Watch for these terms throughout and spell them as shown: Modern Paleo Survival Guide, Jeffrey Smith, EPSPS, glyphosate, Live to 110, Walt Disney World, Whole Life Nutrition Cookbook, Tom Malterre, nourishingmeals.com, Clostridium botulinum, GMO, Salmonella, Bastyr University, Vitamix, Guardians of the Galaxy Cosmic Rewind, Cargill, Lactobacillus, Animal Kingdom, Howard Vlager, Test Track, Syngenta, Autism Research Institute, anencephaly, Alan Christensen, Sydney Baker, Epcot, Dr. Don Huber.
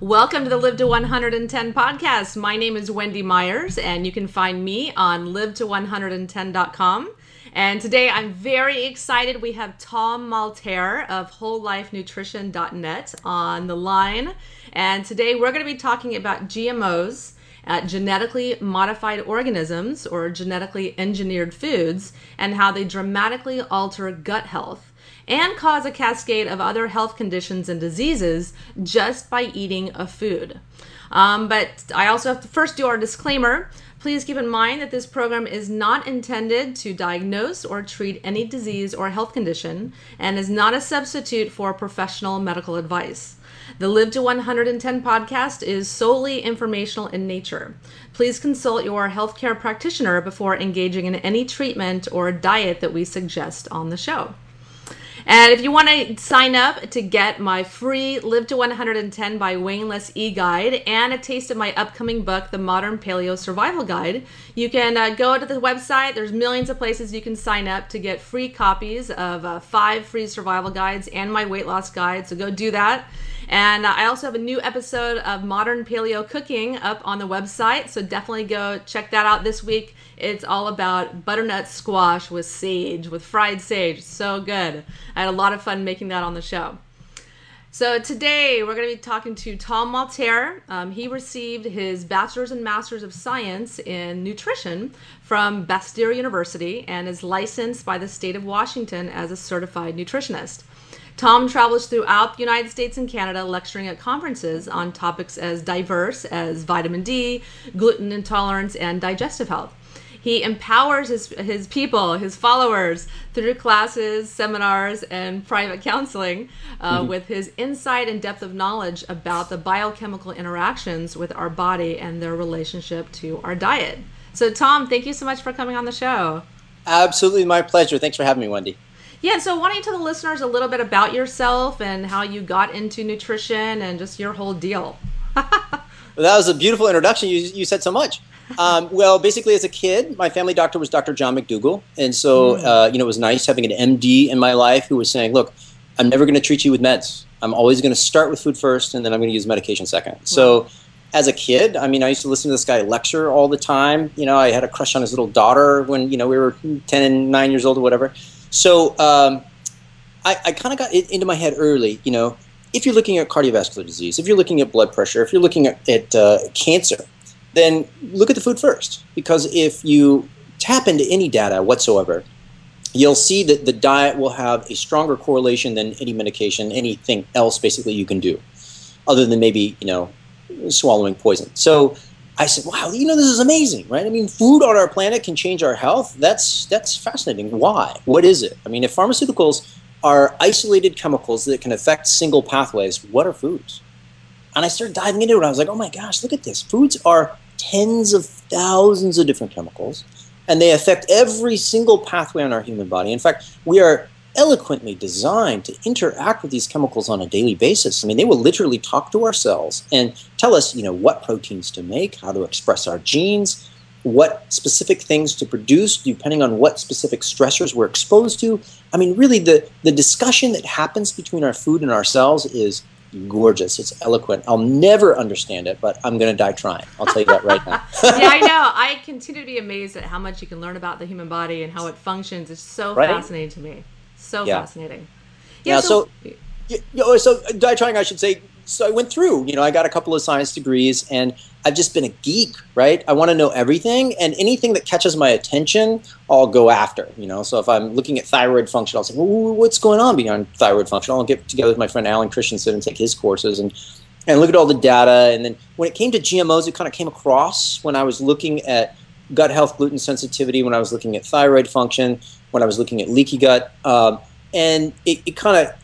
Welcome to the Live to 110 podcast. My name is Wendy Myers, and you can find me on live to110.com. And today I'm very excited. We have Tom Malterre of wholelifenutrition.net on the line. And today we're going to be talking about GMOs, genetically modified organisms or genetically engineered foods, and how they dramatically alter gut health and cause a cascade of other health conditions and diseases just by eating a food. But I also have to first do our disclaimer. Please keep in mind that this program is not intended to diagnose or treat any disease or health condition and is not a substitute for professional medical advice. The Live to 110 podcast is solely informational in nature. Please consult your healthcare practitioner before engaging in any treatment or diet that we suggest on the show. And if you want to sign up to get my free Live to 110 by Weightless e-guide and a taste of my upcoming book, The Modern Paleo Survival Guide, you can go to the website. There's millions of places you can sign up to get free copies of 5 free survival guides and my weight loss guide, so go do that. And I also have a new episode of Modern Paleo Cooking up on the website, so definitely go check that out this week. It's all about butternut squash with sage, with fried sage. So good. I had a lot of fun making that on the show. So today we're going to be talking to Tom Malterre. He received his Bachelor's and Master's of Science in Nutrition from Bastyr University and is licensed by the state of Washington as a certified nutritionist. Tom travels throughout the United States and Canada lecturing at conferences on topics as diverse as vitamin D, gluten intolerance, and digestive health. He empowers his people, his followers, through classes, seminars, and private counseling with his insight and depth of knowledge about the biochemical interactions with our body and their relationship to our diet. So, Tom, thank you so much for coming on the show. Absolutely, my pleasure. Thanks for having me, Wendy. Yeah, so why don't you tell the listeners a little bit about yourself and how you got into nutrition and just your whole deal? Well, that was a beautiful introduction. You said so much. Well, basically, as a kid, my family doctor was Dr. John McDougall. And so, it was nice having an MD in my life who was saying, look, I'm never going to treat you with meds. I'm always going to start with food first, and then I'm going to use medication second. So as a kid, I mean, I used to listen to this guy lecture all the time. You know, I had a crush on his little daughter when, we were 10 and 9 years old or whatever. So I kind of got it into my head early, if you're looking at cardiovascular disease, if you're looking at blood pressure, if you're looking at cancer, then look at the food first. Because if you tap into any data whatsoever, you'll see that the diet will have a stronger correlation than any medication, anything else basically you can do, other than maybe, swallowing poison. So I said, wow, this is amazing, right? I mean, food on our planet can change our health. That's fascinating. Why? What is it? I mean, if pharmaceuticals are isolated chemicals that can affect single pathways, what are foods? And I started diving into it. I was like, oh my gosh, look at this. Foods are tens of thousands of different chemicals, and they affect every single pathway on our human body. In fact, we are eloquently designed to interact with these chemicals on a daily basis. I mean, they will literally talk to our cells and tell us, what proteins to make, how to express our genes, what specific things to produce depending on what specific stressors we're exposed to. I mean, really, the discussion that happens between our food and our cells is gorgeous. It's eloquent. I'll never understand it, but I'm going to die trying. I'll tell you that right now. Yeah, I know. I continue to be amazed at how much you can learn about the human body and how it functions. It's so fascinating to me. So fascinating. Yeah. So die trying, I should say. So I went through, I got a couple of science degrees, and I've just been a geek, right? I want to know everything, and anything that catches my attention, I'll go after, So if I'm looking at thyroid function, I'll say, well, what's going on beyond thyroid function? I'll get together with my friend Alan Christensen and take his courses and look at all the data. And then when it came to GMOs, it kind of came across when I was looking at gut health, gluten sensitivity, when I was looking at thyroid function, when I was looking at leaky gut, and it kind of,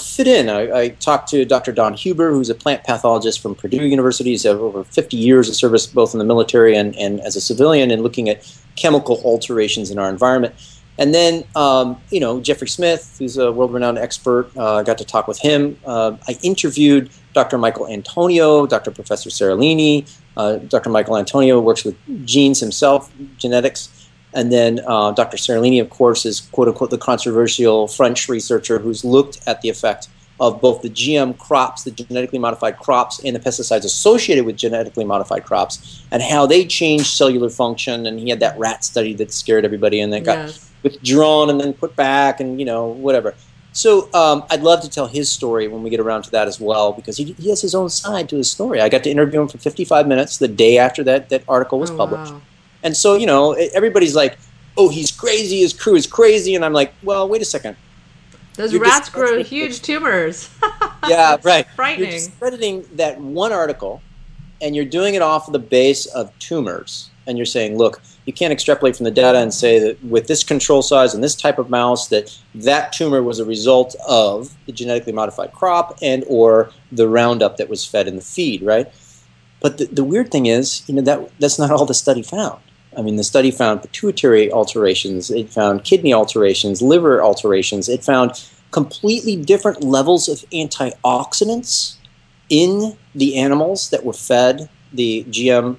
fit in. I talked to Dr. Don Huber, who's a plant pathologist from Purdue University. He's had over 50 years of service both in the military and as a civilian, and looking at chemical alterations in our environment. And then, Jeffrey Smith, who's a world-renowned expert, got to talk with him. I interviewed Dr. Michael Antonio, Dr. Professor Seralini. Dr. Michael Antonio works with genes himself, genetics. And then Dr. Seralini, of course, is quote-unquote the controversial French researcher who's looked at the effect of both the GM crops, the genetically modified crops, and the pesticides associated with genetically modified crops, and how they change cellular function. And he had that rat study that scared everybody and that got withdrawn and then put back and, you know, whatever. So I'd love to tell his story when we get around to that as well, because he has his own side to his story. I got to interview him for 55 minutes the day after that article was published. Wow. And so, you know, everybody's like, oh, he's crazy, his crew is crazy. And I'm like, well, wait a second. Those rats grow huge tumors. Yeah, right. Frightening. You're discrediting that one article, and you're doing it off of the base of tumors. And you're saying, look, you can't extrapolate from the data and say that with this control size and this type of mouse that that tumor was a result of the genetically modified crop and or the Roundup that was fed in the feed, right? But the weird thing is, you know, that's not all the study found. I mean, the study found pituitary alterations, it found kidney alterations, liver alterations, it found completely different levels of antioxidants in the animals that were fed the GM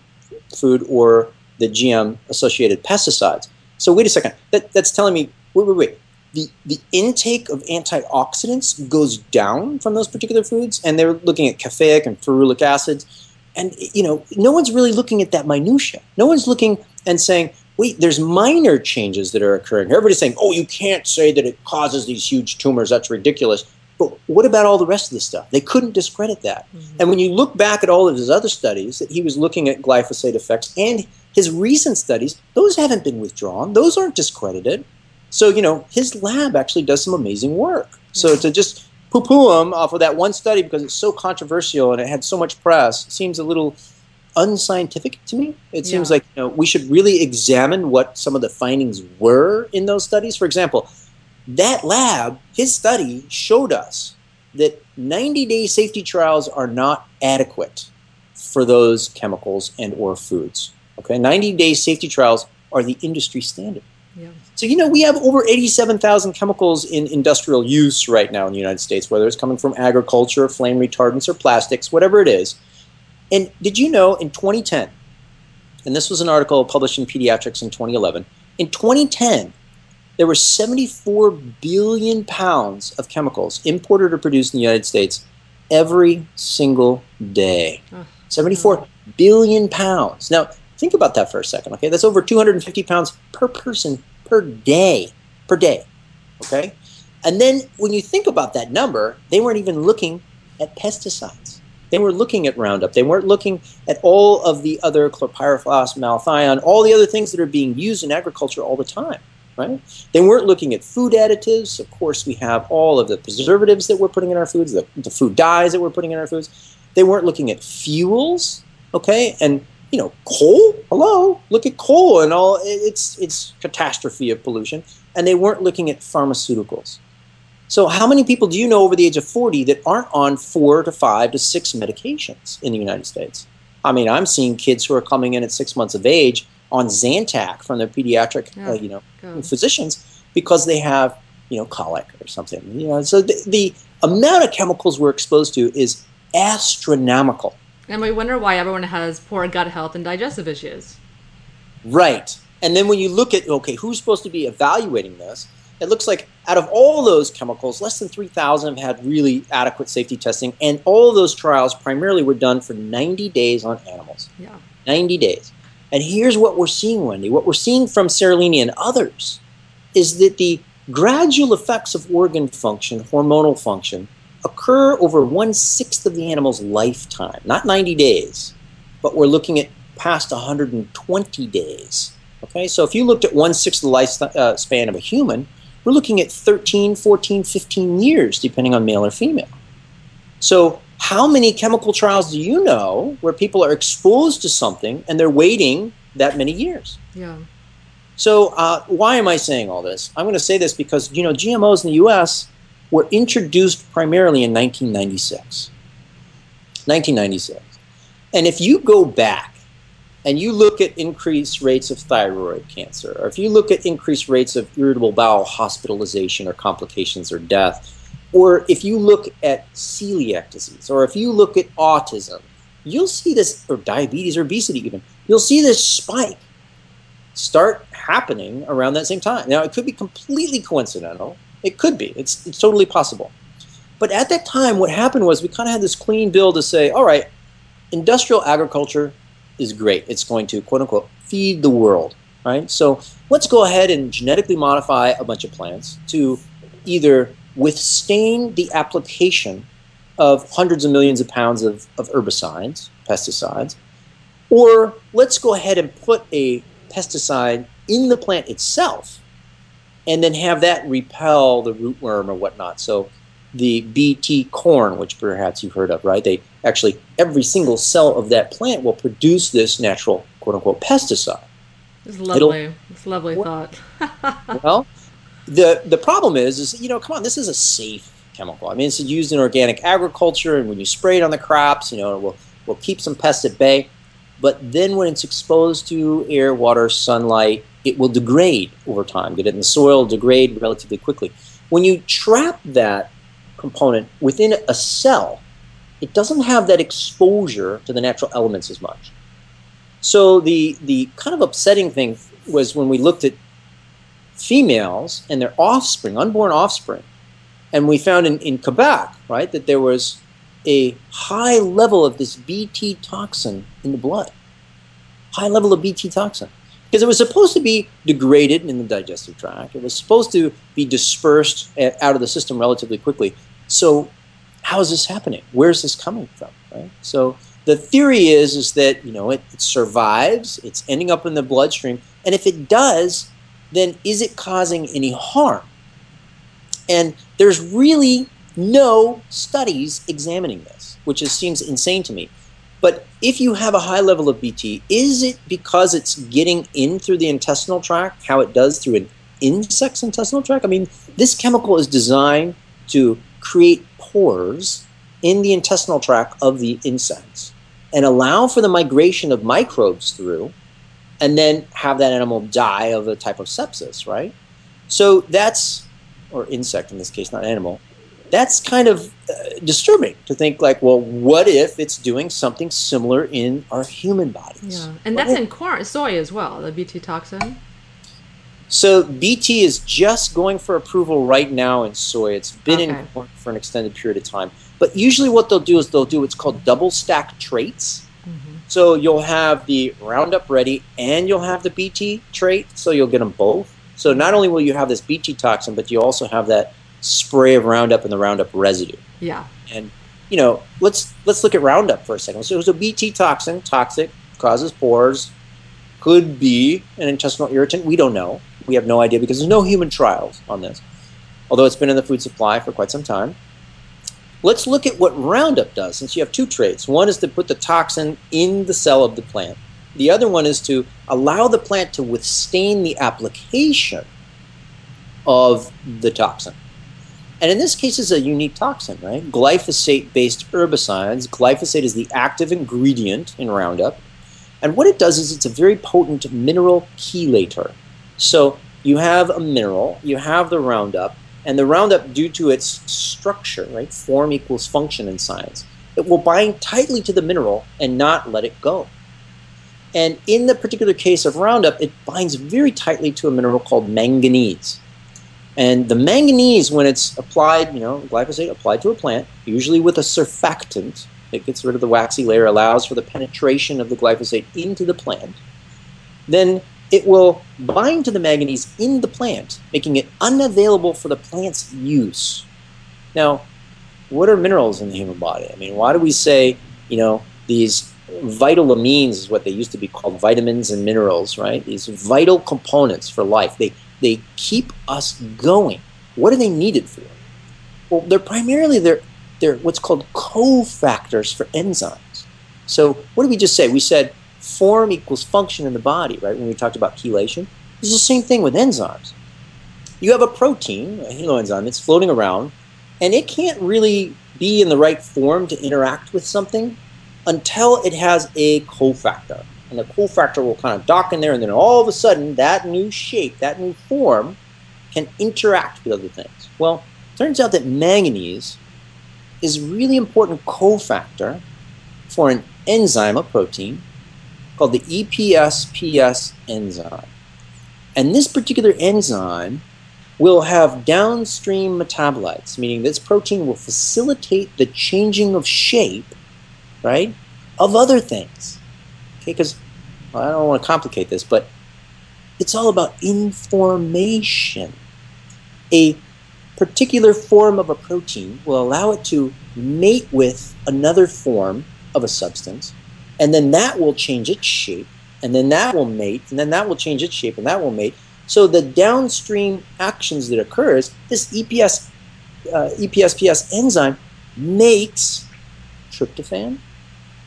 food or the GM-associated pesticides. So wait a second, that's telling me, wait. The intake of antioxidants goes down from those particular foods, and they're looking at caffeic and ferulic acids. And, you know, no one's really looking at that minutia. No one's looking and saying, wait, there's minor changes that are occurring. Everybody's saying, oh, you can't say that it causes these huge tumors. That's ridiculous. But what about all the rest of the stuff? They couldn't discredit that. Mm-hmm. And when you look back at all of his other studies that he was looking at glyphosate effects and his recent studies, those haven't been withdrawn. Those aren't discredited. So, you know, his lab actually does some amazing work. So to just poo-poo him off of that one study because it's so controversial and it had so much press seems a little unscientific to me. It seems like, you know, we should really examine what some of the findings were in those studies. For example, that lab, his study showed us that 90-day safety trials are not adequate for those chemicals and or foods. Okay, 90-day safety trials are the industry standard. Yeah. So, you know, we have over 87,000 chemicals in industrial use right now in the United States, whether it's coming from agriculture, flame retardants, or plastics, whatever it is. And did you know in 2010, and this was an article published in Pediatrics in 2011, in 2010, there were 74 billion pounds of chemicals imported or produced in the United States every single day. 74 billion pounds. Now, think about that for a second, okay? That's over 250 pounds per person per day, okay? And then when you think about that number, they weren't even looking at pesticides. They were looking at Roundup. They weren't looking at all of the other chlorpyrifos, malathion, all the other things that are being used in agriculture all the time, right? They weren't looking at food additives. Of course, we have all of the preservatives that we're putting in our foods, the food dyes that we're putting in our foods. They weren't looking at fuels, okay? And you know, coal? Hello? Look at coal and all. It's catastrophe of pollution. And they weren't looking at pharmaceuticals. So how many people do you know over the age of 40 that aren't on 4 to 5 to 6 medications in the United States? I mean, I'm seeing kids who are coming in at 6 months of age on Zantac from their pediatric, physicians because they have, you know, colic or something. You know, so the amount of chemicals we're exposed to is astronomical. And we wonder why everyone has poor gut health and digestive issues. Right. And then when you look at, okay, who's supposed to be evaluating this, it looks like out of all those chemicals, less than 3,000 have had really adequate safety testing. And all those trials primarily were done for 90 days on animals. Yeah. 90 days. And here's what we're seeing, Wendy. What we're seeing from Seralini and others is that the gradual effects of organ function, hormonal function, occur over 1/6 of the animal's lifetime, not 90 days, but we're looking at past 120 days. Okay, so if you looked at 1/6 of the lifespan of a human, we're looking at 13, 14, 15 years, depending on male or female. So how many chemical trials do you know where people are exposed to something and they're waiting that many years? Yeah. So why am I saying all this? I'm going to say this because, you know, GMOs in the U.S. were introduced primarily in 1996. 1996. And if you go back and you look at increased rates of thyroid cancer, or if you look at increased rates of irritable bowel hospitalization or complications or death, or if you look at celiac disease, or if you look at autism, you'll see this, or diabetes or obesity even, you'll see this spike start happening around that same time. Now, it could be completely coincidental. It could be. It's totally possible. But at that time, what happened was we kind of had this clean bill to say, all right, industrial agriculture is great. It's going to, quote unquote, feed the world, right? So let's go ahead and genetically modify a bunch of plants to either withstand the application of hundreds of millions of pounds of herbicides, pesticides, or let's go ahead and put a pesticide in the plant itself and then have that repel the rootworm or whatnot. So the BT corn, which perhaps you've heard of, right? They actually, every single cell of that plant will produce this natural, quote unquote, pesticide. It's lovely. It's a lovely thought. Well, the problem is, you know, come on, this is a safe chemical. I mean, it's used in organic agriculture, and when you spray it on the crops, you know, it will keep some pests at bay. But then when it's exposed to air, water, sunlight, it will degrade over time. Get it in the soil, degrade relatively quickly. When you trap that component within a cell, it doesn't have that exposure to the natural elements as much. So the kind of upsetting thing was when we looked at females and their offspring, unborn offspring, and we found in Quebec, right, that there was a high level of this BT toxin in the blood. High level of BT toxin. Because it was supposed to be degraded in the digestive tract. It was supposed to be dispersed out of the system relatively quickly. So how is this happening? Where is this coming from? Right? So the theory is that, you know, it survives. It's ending up in the bloodstream. And if it does, then is it causing any harm? And there's really no studies examining this, which seems insane to me. But if you have a high level of BT, is it because it's getting in through the intestinal tract, how it does through an insect's intestinal tract? I mean, this chemical is designed to create pores in the intestinal tract of the insects and allow for the migration of microbes through, and then have that animal die of a type of sepsis, right? So that's, or insect in this case, not animal. That's kind of disturbing to think, like, well, what if it's doing something similar in our human bodies? Yeah, and that's in corn, soy as well, the BT toxin. So BT is just going for approval right now in soy. It's been in corn for an extended period of time. But usually what they'll do is they'll do what's called double stack traits. Mm-hmm. So you'll have the Roundup Ready and you'll have the BT trait, so you'll get them both. So not only will you have this BT toxin, but you also have that spray of Roundup and the Roundup residue. Yeah. And, you know, let's look at Roundup for a second. So it was a BT toxin, toxic, causes pores, could be an intestinal irritant. We don't know. We have no idea because there's no human trials on this, although it's been in the food supply for quite some time. Let's look at what Roundup does, since you have two traits. One is to put the toxin in the cell of the plant. The other one is to allow the plant to withstand the application of the toxin. And in this case, it's a unique toxin, right? Glyphosate-based herbicides. Glyphosate is the active ingredient in Roundup. And what it does is it's a very potent mineral chelator. So you have a mineral, you have the Roundup, and the Roundup, due to its structure, right, form equals function in science, it will bind tightly to the mineral and not let it go. And in the particular case of Roundup, it binds very tightly to a mineral called manganese. And the manganese, when it's applied, you know, glyphosate applied to a plant, usually with a surfactant that gets rid of the waxy layer, allows for the penetration of the glyphosate into the plant, then it will bind to the manganese in the plant, making it unavailable for the plant's use. Now, what are minerals in the human body? I mean, why do we say, you know, these vital amines is what they used to be called, vitamins and minerals, right? These vital components for life. They keep us going. What are they needed for? Well, they're primarily they're what's called cofactors for enzymes. So what did we just say? We said form equals function in the body, right? When we talked about chelation, it's the same thing with enzymes. You have a protein, a halo enzyme, that's floating around, and it can't really be in the right form to interact with something until it has a cofactor. And the cofactor will kind of dock in there, and then all of a sudden, that new shape, that new form, can interact with other things. Well, it turns out that manganese is a really important cofactor for an enzyme, a protein, called the EPSPS enzyme. And this particular enzyme will have downstream metabolites, meaning this protein will facilitate the changing of shape, right, of other things. Okay, because well, I don't want to complicate this, but it's all about information. A particular form of a protein will allow it to mate with another form of a substance, and then that will change its shape, and then that will mate, and then that will change its shape, and that will mate. So the downstream actions that occurs, this EPSPS enzyme makes tryptophan,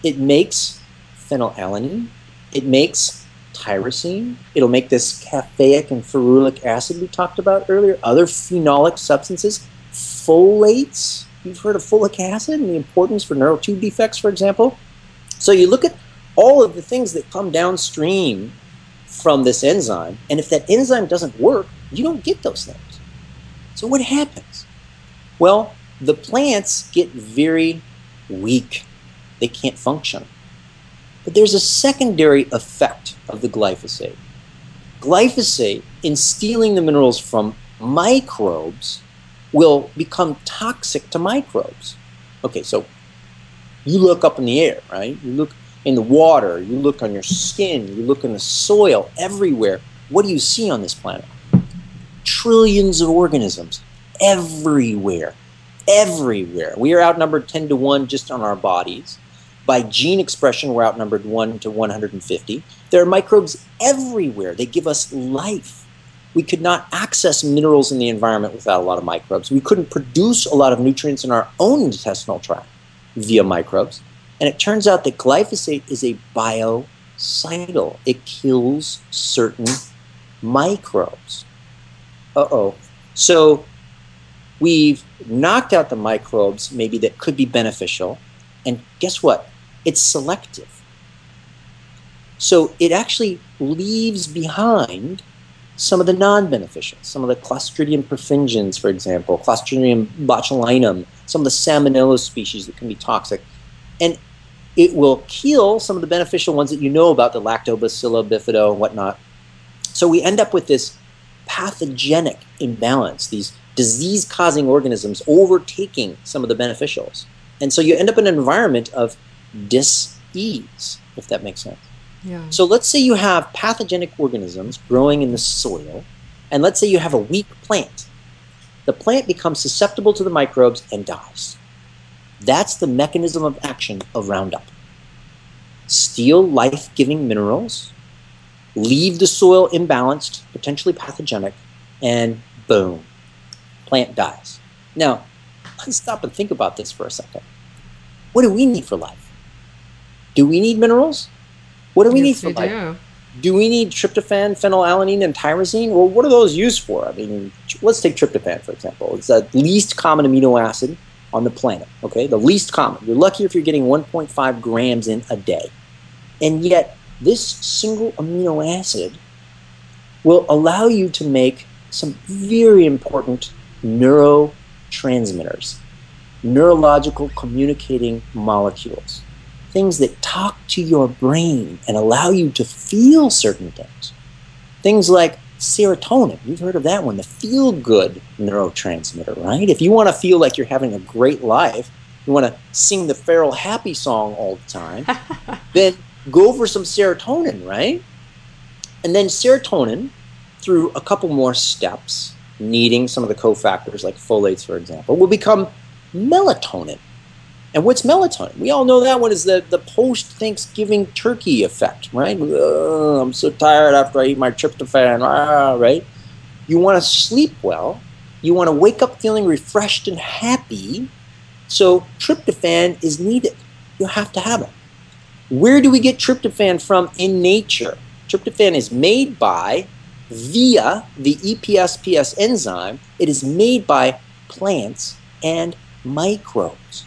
it makes phenylalanine, it makes tyrosine, it'll make this caffeic and ferulic acid we talked about earlier, other phenolic substances, folates. You've heard of folic acid and the importance for neural tube defects, for example. So you look at all of the things that come downstream from this enzyme, and if that enzyme doesn't work, you don't get those things. So what happens? Well, the plants get very weak. They can't function. But there's a secondary effect of the glyphosate. Glyphosate, in stealing the minerals from microbes, will become toxic to microbes. Okay, so you look up in the air, right? You look in the water, you look on your skin, you look in the soil, everywhere. What do you see on this planet? Trillions of organisms everywhere, everywhere. We are outnumbered 10-to-1 just on our bodies. By gene expression, we're outnumbered 1 to 150. There are microbes everywhere. They give us life. We could not access minerals in the environment without a lot of microbes. We couldn't produce a lot of nutrients in our own intestinal tract via microbes. And it turns out that glyphosate is a biocidal. It kills certain microbes. Uh-oh. So we've knocked out the microbes maybe that could be beneficial. And guess what? It's selective. So it actually leaves behind some of the non-beneficial, some of the Clostridium perfringens, for example, Clostridium botulinum, some of the Salmonella species that can be toxic. And it will kill some of the beneficial ones that you know about, the Lactobacillus, bifido, and whatnot. So we end up with this pathogenic imbalance, these disease-causing organisms overtaking some of the beneficials. And so you end up in an environment of dis-ease, if that makes sense. Yeah. So let's say you have pathogenic organisms growing in the soil, and let's say you have a weak plant. The plant becomes susceptible to the microbes and dies. That's the mechanism of action of Roundup. Steal life-giving minerals, leave the soil imbalanced, potentially pathogenic, and boom, plant dies. Now, let's stop and think about this for a second. What do we need for life? Do we need minerals? What do we need for life? Do we need tryptophan, phenylalanine, and tyrosine? Well, what are those used for? I mean, let's take tryptophan, for example. It's the least common amino acid on the planet, okay? The least common. You're lucky if you're getting 1.5 grams in a day. And yet, this single amino acid will allow you to make some very important neurotransmitters, neurological communicating molecules, things that talk to your brain and allow you to feel certain things. Things like serotonin, you've heard of that one, the feel-good neurotransmitter, right? If you want to feel like you're having a great life, you want to sing the Feral Happy song all the time, then go for some serotonin, right? And then serotonin, through a couple more steps, needing some of the cofactors like folates, for example, will become melatonin. And what's melatonin? We all know that one is the post-Thanksgiving turkey effect, right? I'm so tired after I eat my tryptophan, right? You want to sleep well. You want to wake up feeling refreshed and happy. So tryptophan is needed. You have to have it. Where do we get tryptophan from in nature? Tryptophan is made by, via the EPSPS enzyme, it is made by plants and microbes.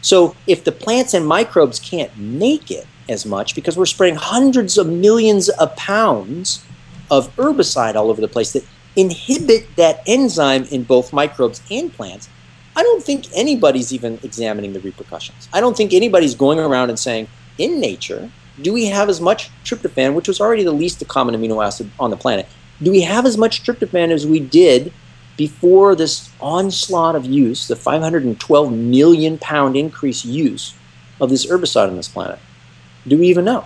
So if the plants and microbes can't make it as much because we're spraying hundreds of millions of pounds of herbicide all over the place that inhibit that enzyme in both microbes and plants, I don't think anybody's even examining the repercussions. I don't think anybody's going around and saying, in nature, do we have as much tryptophan, which was already the least common amino acid on the planet, do we have as much tryptophan as we did before this onslaught of use, the 512 million pound increase use of this herbicide on this planet? Do we even know?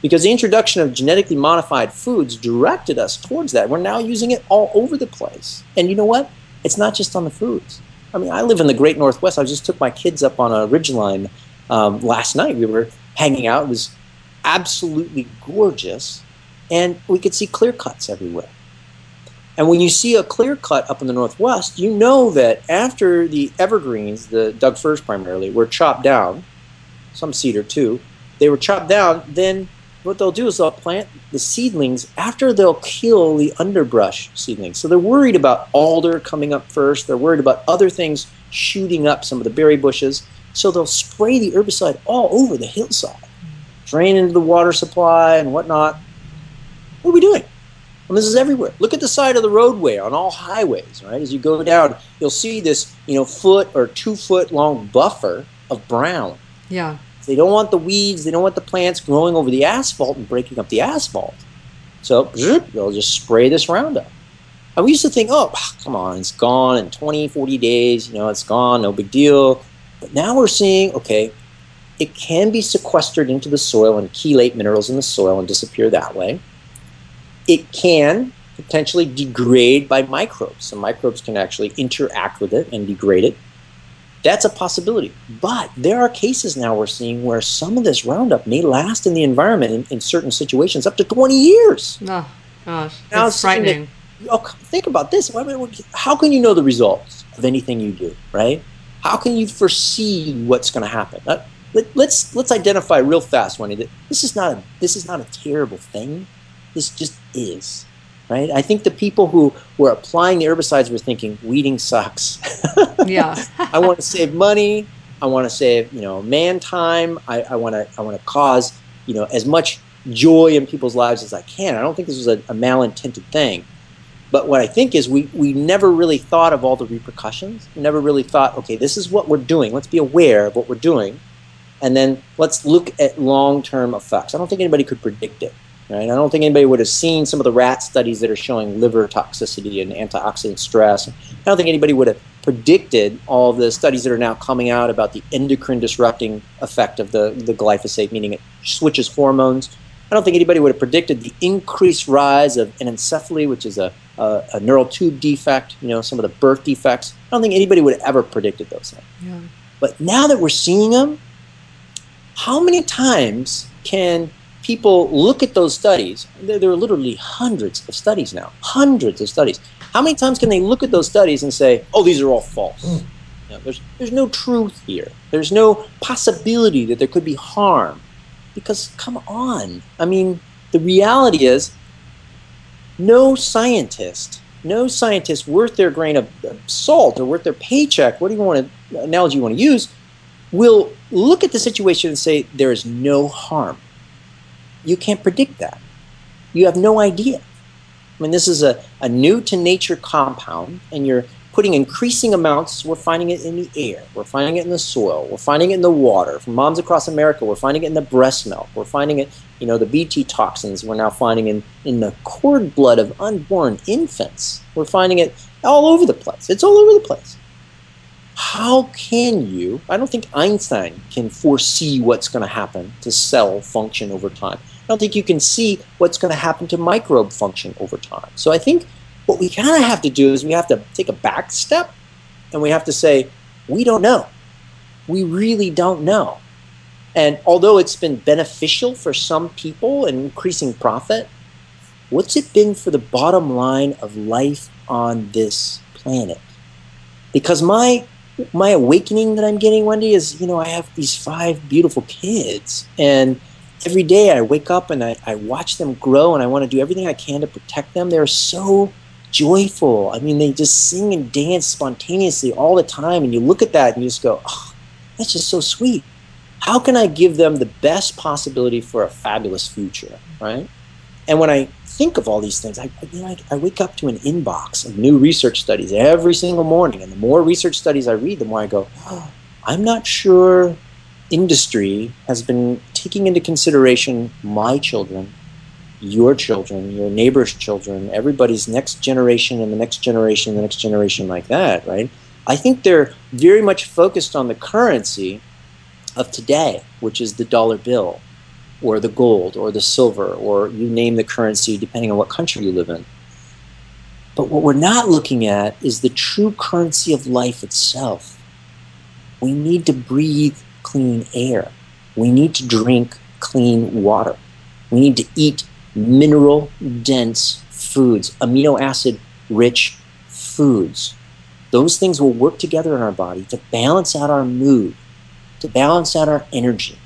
Because the introduction of genetically modified foods directed us towards that. We're now using it all over the place. And you know what? It's not just on the foods. I mean, I live in the Great Northwest. I just took my kids up on a ridgeline last night. We were hanging out. It was absolutely gorgeous. And we could see clear cuts everywhere. And when you see a clear cut up in the Northwest, you know that after the evergreens, the Doug firs primarily, were chopped down, some cedar too, they were chopped down, then what they'll do is they'll plant the seedlings after they'll kill the underbrush seedlings. So they're worried about alder coming up first. They're worried about other things shooting up, some of the berry bushes. So they'll spray the herbicide all over the hillside, drain into the water supply and whatnot. What are we doing? Well, this is everywhere. Look at the side of the roadway on all highways, right? As you go down, you'll see this, you know, foot or 2 foot long buffer of brown. Yeah. They don't want the weeds, they don't want the plants growing over the asphalt and breaking up the asphalt. So they'll just spray this Roundup. And we used to think, oh, come on, it's gone in 20, 40 days, you know, it's gone, no big deal. But now we're seeing, okay, it can be sequestered into the soil and chelate minerals in the soil and disappear that way. It can potentially degrade by microbes. So microbes can actually interact with it and degrade it. That's a possibility, but there are cases now we're seeing where some of this Roundup may last in the environment in certain situations up to 20 years. Oh, gosh, that's frightening. That, oh, think about this. How can you know the results of anything you do, right? How can you foresee what's going to happen? Let's identify real fast, Wendy, that this is not a terrible thing. This just is. Right? I think the people who were applying the herbicides were thinking, weeding sucks. Yeah. I want to save money. I want to save, you know, man time. I want to cause, you know, as much joy in people's lives as I can. I don't think this was a malintended thing. But what I think is we never really thought of all the repercussions. We never really thought, okay, this is what we're doing. Let's be aware of what we're doing. And then let's look at long-term effects. I don't think anybody could predict it. Right? I don't think anybody would have seen some of the rat studies that are showing liver toxicity and antioxidant stress. I don't think anybody would have predicted all the studies that are now coming out about the endocrine disrupting effect of the glyphosate, meaning it switches hormones. I don't think anybody would have predicted the increased rise of anencephaly, which is a neural tube defect, you know, some of the birth defects. I don't think anybody would have ever predicted those things. Yeah. But now that we're seeing them, how many times can people look at those studies? There are literally hundreds of studies now, hundreds of studies. How many times can they look at those studies and say, oh, these are all false? You know, there's no truth here. There's no possibility that there could be harm. Because come on, I mean, the reality is no scientist worth their grain of salt or worth their paycheck, analogy you want to use, will look at the situation and say there is no harm. You can't predict that. You have no idea. I mean, this is a new-to-nature compound, and you're putting increasing amounts. We're finding it in the air. We're finding it in the soil. We're finding it in the water. From moms across America, we're finding it in the breast milk. We're finding it, you know, the BT toxins we're now finding in the cord blood of unborn infants. We're finding it all over the place. It's all over the place. How can you? I don't think Einstein can foresee what's going to happen to cell function over time. I don't think you can see what's going to happen to microbe function over time. So I think what we kind of have to do is we have to take a back step and we have to say, we don't know. We really don't know. And although it's been beneficial for some people and increasing profit, what's it been for the bottom line of life on this planet? Because my awakening that I'm getting, Wendy, is, you know, I have these 5 beautiful kids, and every day I wake up and I watch them grow, and I want to do everything I can to protect them. They're so joyful. I mean, they just sing and dance spontaneously all the time, and you look at that and you just go, oh, that's just so sweet. How can I give them the best possibility for a fabulous future, right? And when I think of all these things, I wake up to an inbox of new research studies every single morning, and the more research studies I read, the more I go, oh, I'm not sure industry has been taking into consideration my children your children, your neighbor's children, everybody's next generation and the next generation and the next generation like that, right? I think they're very much focused on the currency of today, which is the dollar bill or the gold or the silver, or you name the currency depending on what country you live in. But what we're not looking at is the true currency of life itself. We need to breathe clean air. We need to drink clean water. We need to eat mineral-dense foods, amino acid-rich foods. Those things will work together in our body to balance out our mood, to balance out our energy,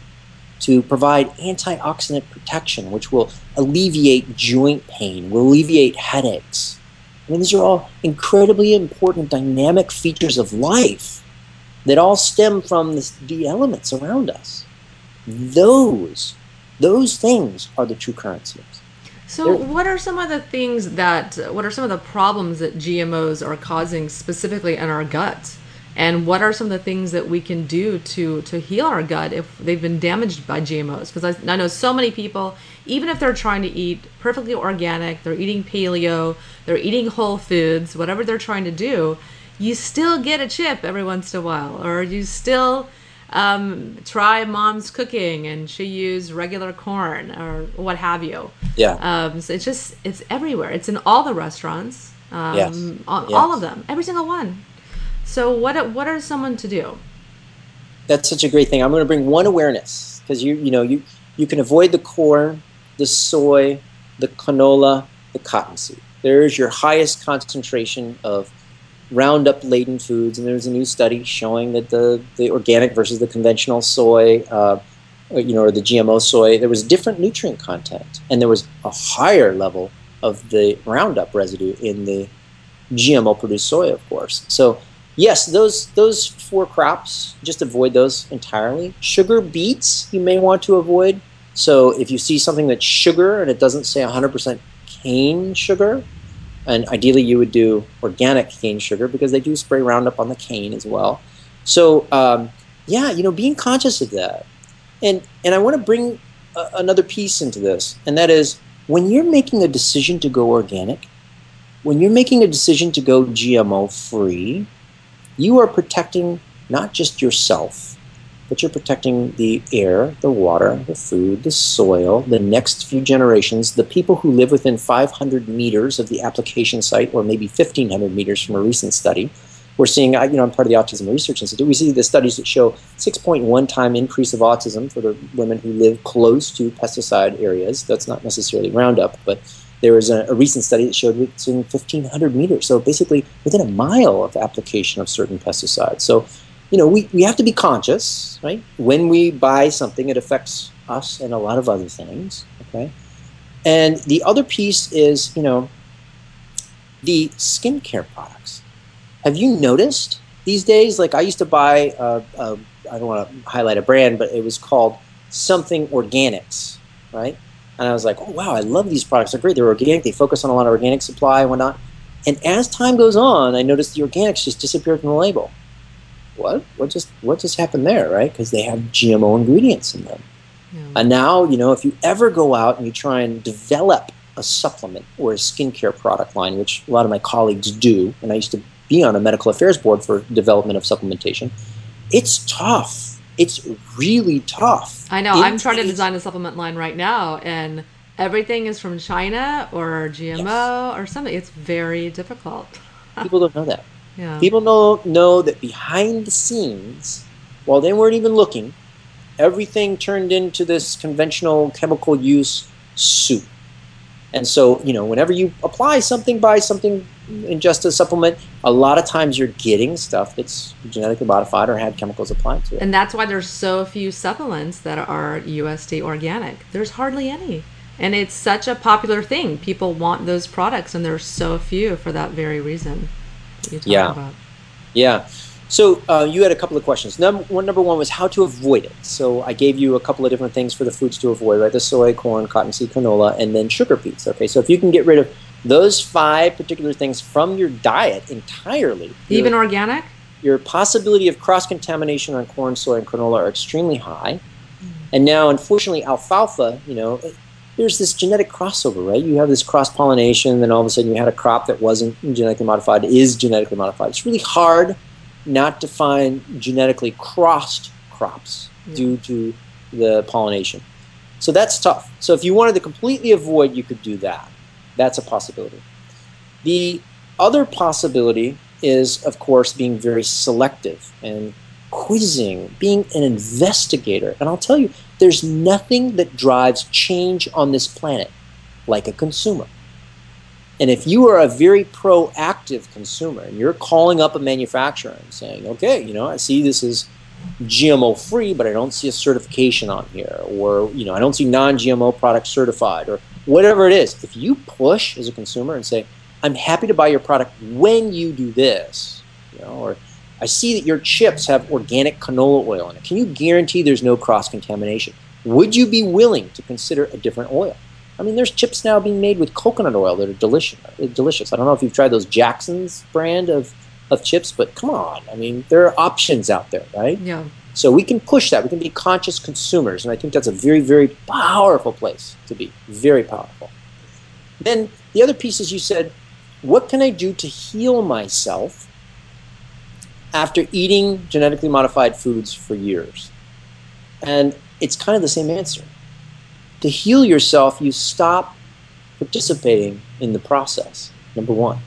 to provide antioxidant protection, which will alleviate joint pain, will alleviate headaches. I mean, these are all incredibly important dynamic features of life that all stem from the elements around us. Those things are the true currencies. So what are some of the things that, what are some of the problems that GMOs are causing specifically in our gut? And what are some of the things that we can do to heal our gut if they've been damaged by GMOs? Because I know so many people, even if they're trying to eat perfectly organic, they're eating paleo, they're eating whole foods, whatever they're trying to do, you still get a chip every once in a while, or you still try mom's cooking and she used regular corn or what have you. Yeah. So it's just, it's everywhere. It's in all the restaurants, yes. All of them, every single one. So what are someone to do? That's such a great thing. I'm going to bring one awareness, because you can avoid the corn, the soy, the canola, the cottonseed. There's your highest concentration of Roundup-laden foods, and there's a new study showing that the organic versus the conventional soy, or the GMO soy, there was different nutrient content, and there was a higher level of the Roundup residue in the GMO-produced soy, of course. So yes, those four crops, just avoid those entirely. Sugar beets you may want to avoid. So if you see something that's sugar and it doesn't say 100% cane sugar, and ideally you would do organic cane sugar, because they do spray Roundup on the cane as well. So being conscious of that. And I want to bring another piece into this, and that is, when you're making a decision to go organic, when you're making a decision to go GMO-free, you are protecting not just yourself, but you're protecting the air, the water, the food, the soil, the next few generations, the people who live within 500 meters of the application site, or maybe 1,500 meters from a recent study. We're seeing, I'm part of the Autism Research Institute, we see the studies that show 6.1 time increase of autism for the women who live close to pesticide areas. That's not necessarily Roundup, but there was a recent study that showed it's in 1,500 meters, so basically within a mile of application of certain pesticides. So, we have to be conscious, right? When we buy something, it affects us and a lot of other things, okay? And the other piece is, the skincare products. Have you noticed these days, like I used to buy, I don't want to highlight a brand, but it was called Something Organics, right? And I was like, oh, wow, I love these products. They're great. They're organic. They focus on a lot of organic supply and whatnot. And as time goes on, I noticed the organics just disappeared from the label. What just happened there, right? Because they have GMO ingredients in them. Yeah. And now, if you ever go out and you try and develop a supplement or a skincare product line, which a lot of my colleagues do, and I used to be on a medical affairs board for development of supplementation, it's tough. It's really tough. I know. I'm trying to design a supplement line right now, and everything is from China or GMO, yes, or something. It's very difficult. People don't know that. Yeah. People don't know that behind the scenes, while they weren't even looking, everything turned into this conventional chemical use soup. And so, whenever you apply something, buy something, ingest a supplement, a lot of times you're getting stuff that's genetically modified or had chemicals applied to it. And that's why there's so few supplements that are USDA organic. There's hardly any. And it's such a popular thing. People want those products, and there's so few for that very reason. Yeah. So you had a couple of questions. Number one was how to avoid it. So I gave you a couple of different things for the foods to avoid, right? The soy, corn, cottonseed, canola, and then sugar beets. Okay, so if you can get rid of those 5 particular things from your diet entirely. Even organic? Your possibility of cross-contamination on corn, soy, and canola are extremely high. Mm-hmm. And now, unfortunately, alfalfa, there's this genetic crossover, right? You have this cross-pollination, then all of a sudden you had a crop that wasn't genetically modified, is genetically modified. It's really hard not to find genetically crossed crops due to the pollination. So that's tough. So if you wanted to completely avoid, you could do that. That's a possibility. The other possibility is, of course, being very selective and quizzing, being an investigator. And I'll tell you, there's nothing that drives change on this planet like a consumer. And if you are a very proactive consumer and you're calling up a manufacturer and saying, okay, you know, I see this is GMO free, but I don't see a certification on here, or, you know, I don't see non-GMO product certified, or whatever it is. If you push as a consumer and say, I'm happy to buy your product when you do this, you know, or I see that your chips have organic canola oil in it. Can you guarantee there's no cross-contamination? Would you be willing to consider a different oil? I mean, there's chips now being made with coconut oil that are delicious. I don't know if you've tried those Jackson's brand of chips, but come on. I mean, there are options out there, right? Yeah. So we can push that. We can be conscious consumers, and I think that's a very, very powerful place to be. Very powerful. Then the other piece is you said, what can I do to heal myself after eating genetically modified foods for years? And it's kind of the same answer. To heal yourself, you stop participating in the process, number one.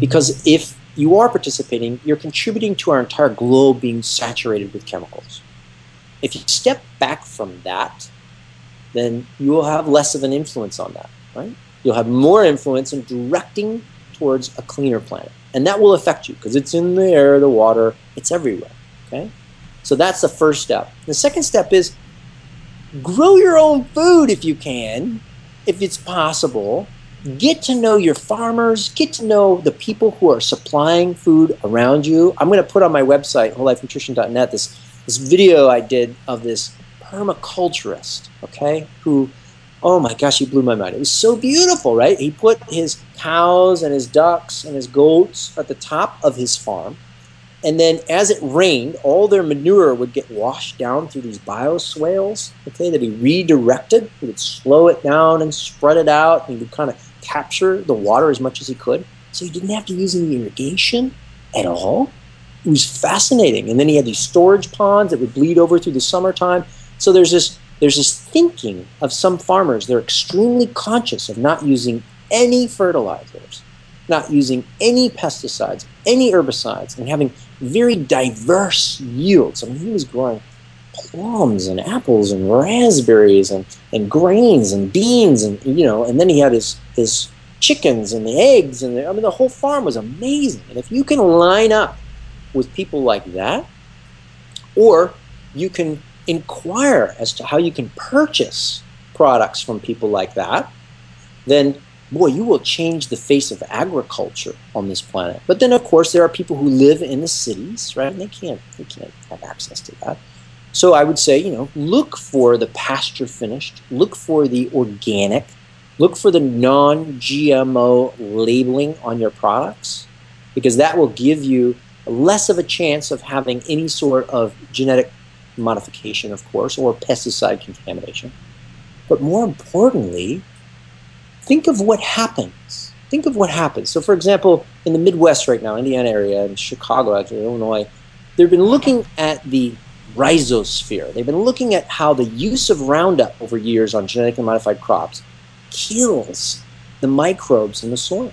Because if you are participating, you're contributing to our entire globe being saturated with chemicals. If you step back from that, then you will have less of an influence on that, right? You'll have more influence in directing towards a cleaner planet. And that will affect you because it's in the air, the water, it's everywhere, okay? So that's the first step. The second step is grow your own food if you can, if it's possible. Get to know your farmers. Get to know the people who are supplying food around you. I'm going to put on my website, wholelifenutrition.net, this video I did of this permaculturist, okay, who, oh my gosh, he blew my mind. It was so beautiful, right? He put his cows and his ducks and his goats at the top of his farm. And then as it rained, all their manure would get washed down through these bioswales, okay, that he redirected. He would slow it down and spread it out, and he would kind of capture the water as much as he could. So he didn't have to use any irrigation at all. It was fascinating. And then he had these storage ponds that would bleed over through the summertime. So there's this thinking of some farmers. They're extremely conscious of not using any fertilizers, not using any pesticides, any herbicides, and having very diverse yields. I mean, he was growing plums and apples and raspberries and grains and beans, and you know, and then he had his chickens and the eggs, and I mean, the whole farm was amazing. And if you can line up with people like that, or you can inquire as to how you can purchase products from people like that, then boy, you will change the face of agriculture on this planet. But then, of course, there are people who live in the cities, right? And they can't have access to that. So I would say, you know, look for the pasture finished, look for the organic, look for the non-GMO labeling on your products, because that will give you less of a chance of having any sort of genetic modification, of course, or pesticide contamination. But more importantly, think of what happens. Think of what happens. So for example, in the Midwest right now, Indiana area, and Chicago, actually, Illinois, they've been looking at the rhizosphere. They've been looking at how the use of Roundup over years on genetically modified crops kills the microbes in the soil.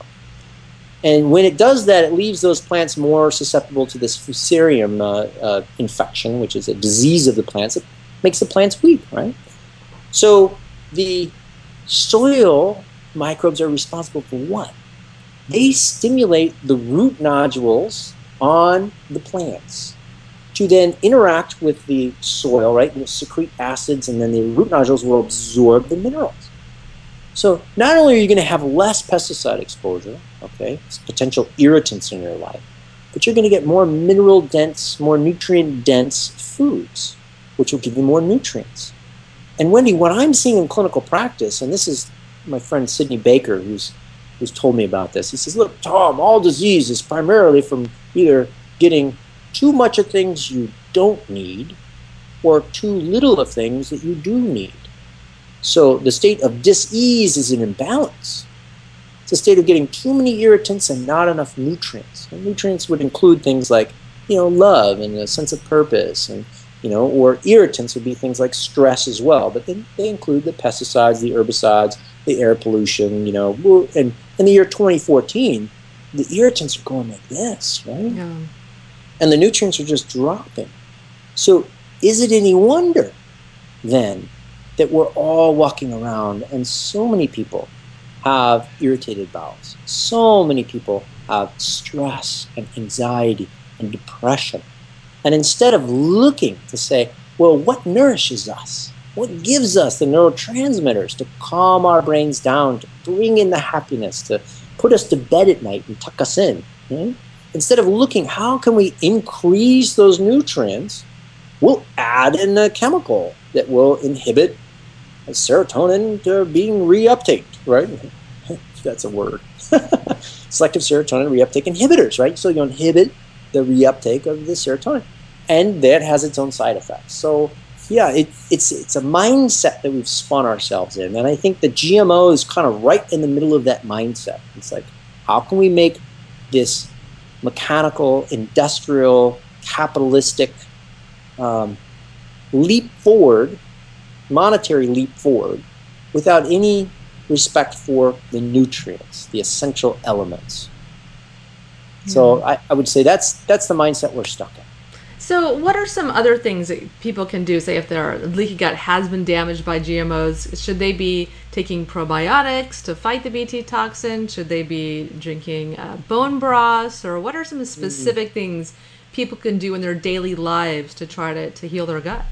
And when it does that, it leaves those plants more susceptible to this fusarium infection, which is a disease of the plants. It makes the plants weak, right? So the soil microbes are responsible for what? They stimulate the root nodules on the plants to then interact with the soil, right? And secrete acids, and then the root nodules will absorb the minerals. So not only are you going to have less pesticide exposure, okay, potential irritants in your life, but you're going to get more mineral-dense, more nutrient-dense foods, which will give you more nutrients. And Wendy, what I'm seeing in clinical practice, and this is my friend Sydney Baker who's told me about this. He says, look, Tom, all disease is primarily from either getting too much of things you don't need or too little of things that you do need. So the state of dis-ease is an imbalance. It's a state of getting too many irritants and not enough nutrients. And nutrients would include things like, you know, love and a sense of purpose, and, you know, or irritants would be things like stress as well. But then they include the pesticides, the herbicides, the air pollution, you know. And in the year 2014, the irritants are going like this, right? Yeah. And the nutrients are just dropping. So is it any wonder then that we're all walking around and so many people have irritated bowels, so many people have stress and anxiety and depression? And instead of looking to say, well, what nourishes us? What gives us the neurotransmitters to calm our brains down, to bring in the happiness, to put us to bed at night and tuck us in? Right? Instead of looking, how can we increase those nutrients, we'll add in a chemical that will inhibit serotonin to being reuptaked, right? That's a word. Selective serotonin reuptake inhibitors, right? So you inhibit the reuptake of the serotonin. And that has its own side effects. So yeah, it's a mindset that we've spun ourselves in. And I think the GMO is kind of right in the middle of that mindset. It's like, how can we make this mechanical, industrial, capitalistic leap forward, monetary leap forward, without any respect for the nutrients, the essential elements? Mm. So I would say that's the mindset we're stuck in. So what are some other things that people can do, say if their leaky gut has been damaged by GMOs? Should they be taking probiotics to fight the BT toxin? Should they be drinking bone broths? Or what are some specific things people can do in their daily lives to try to heal their gut?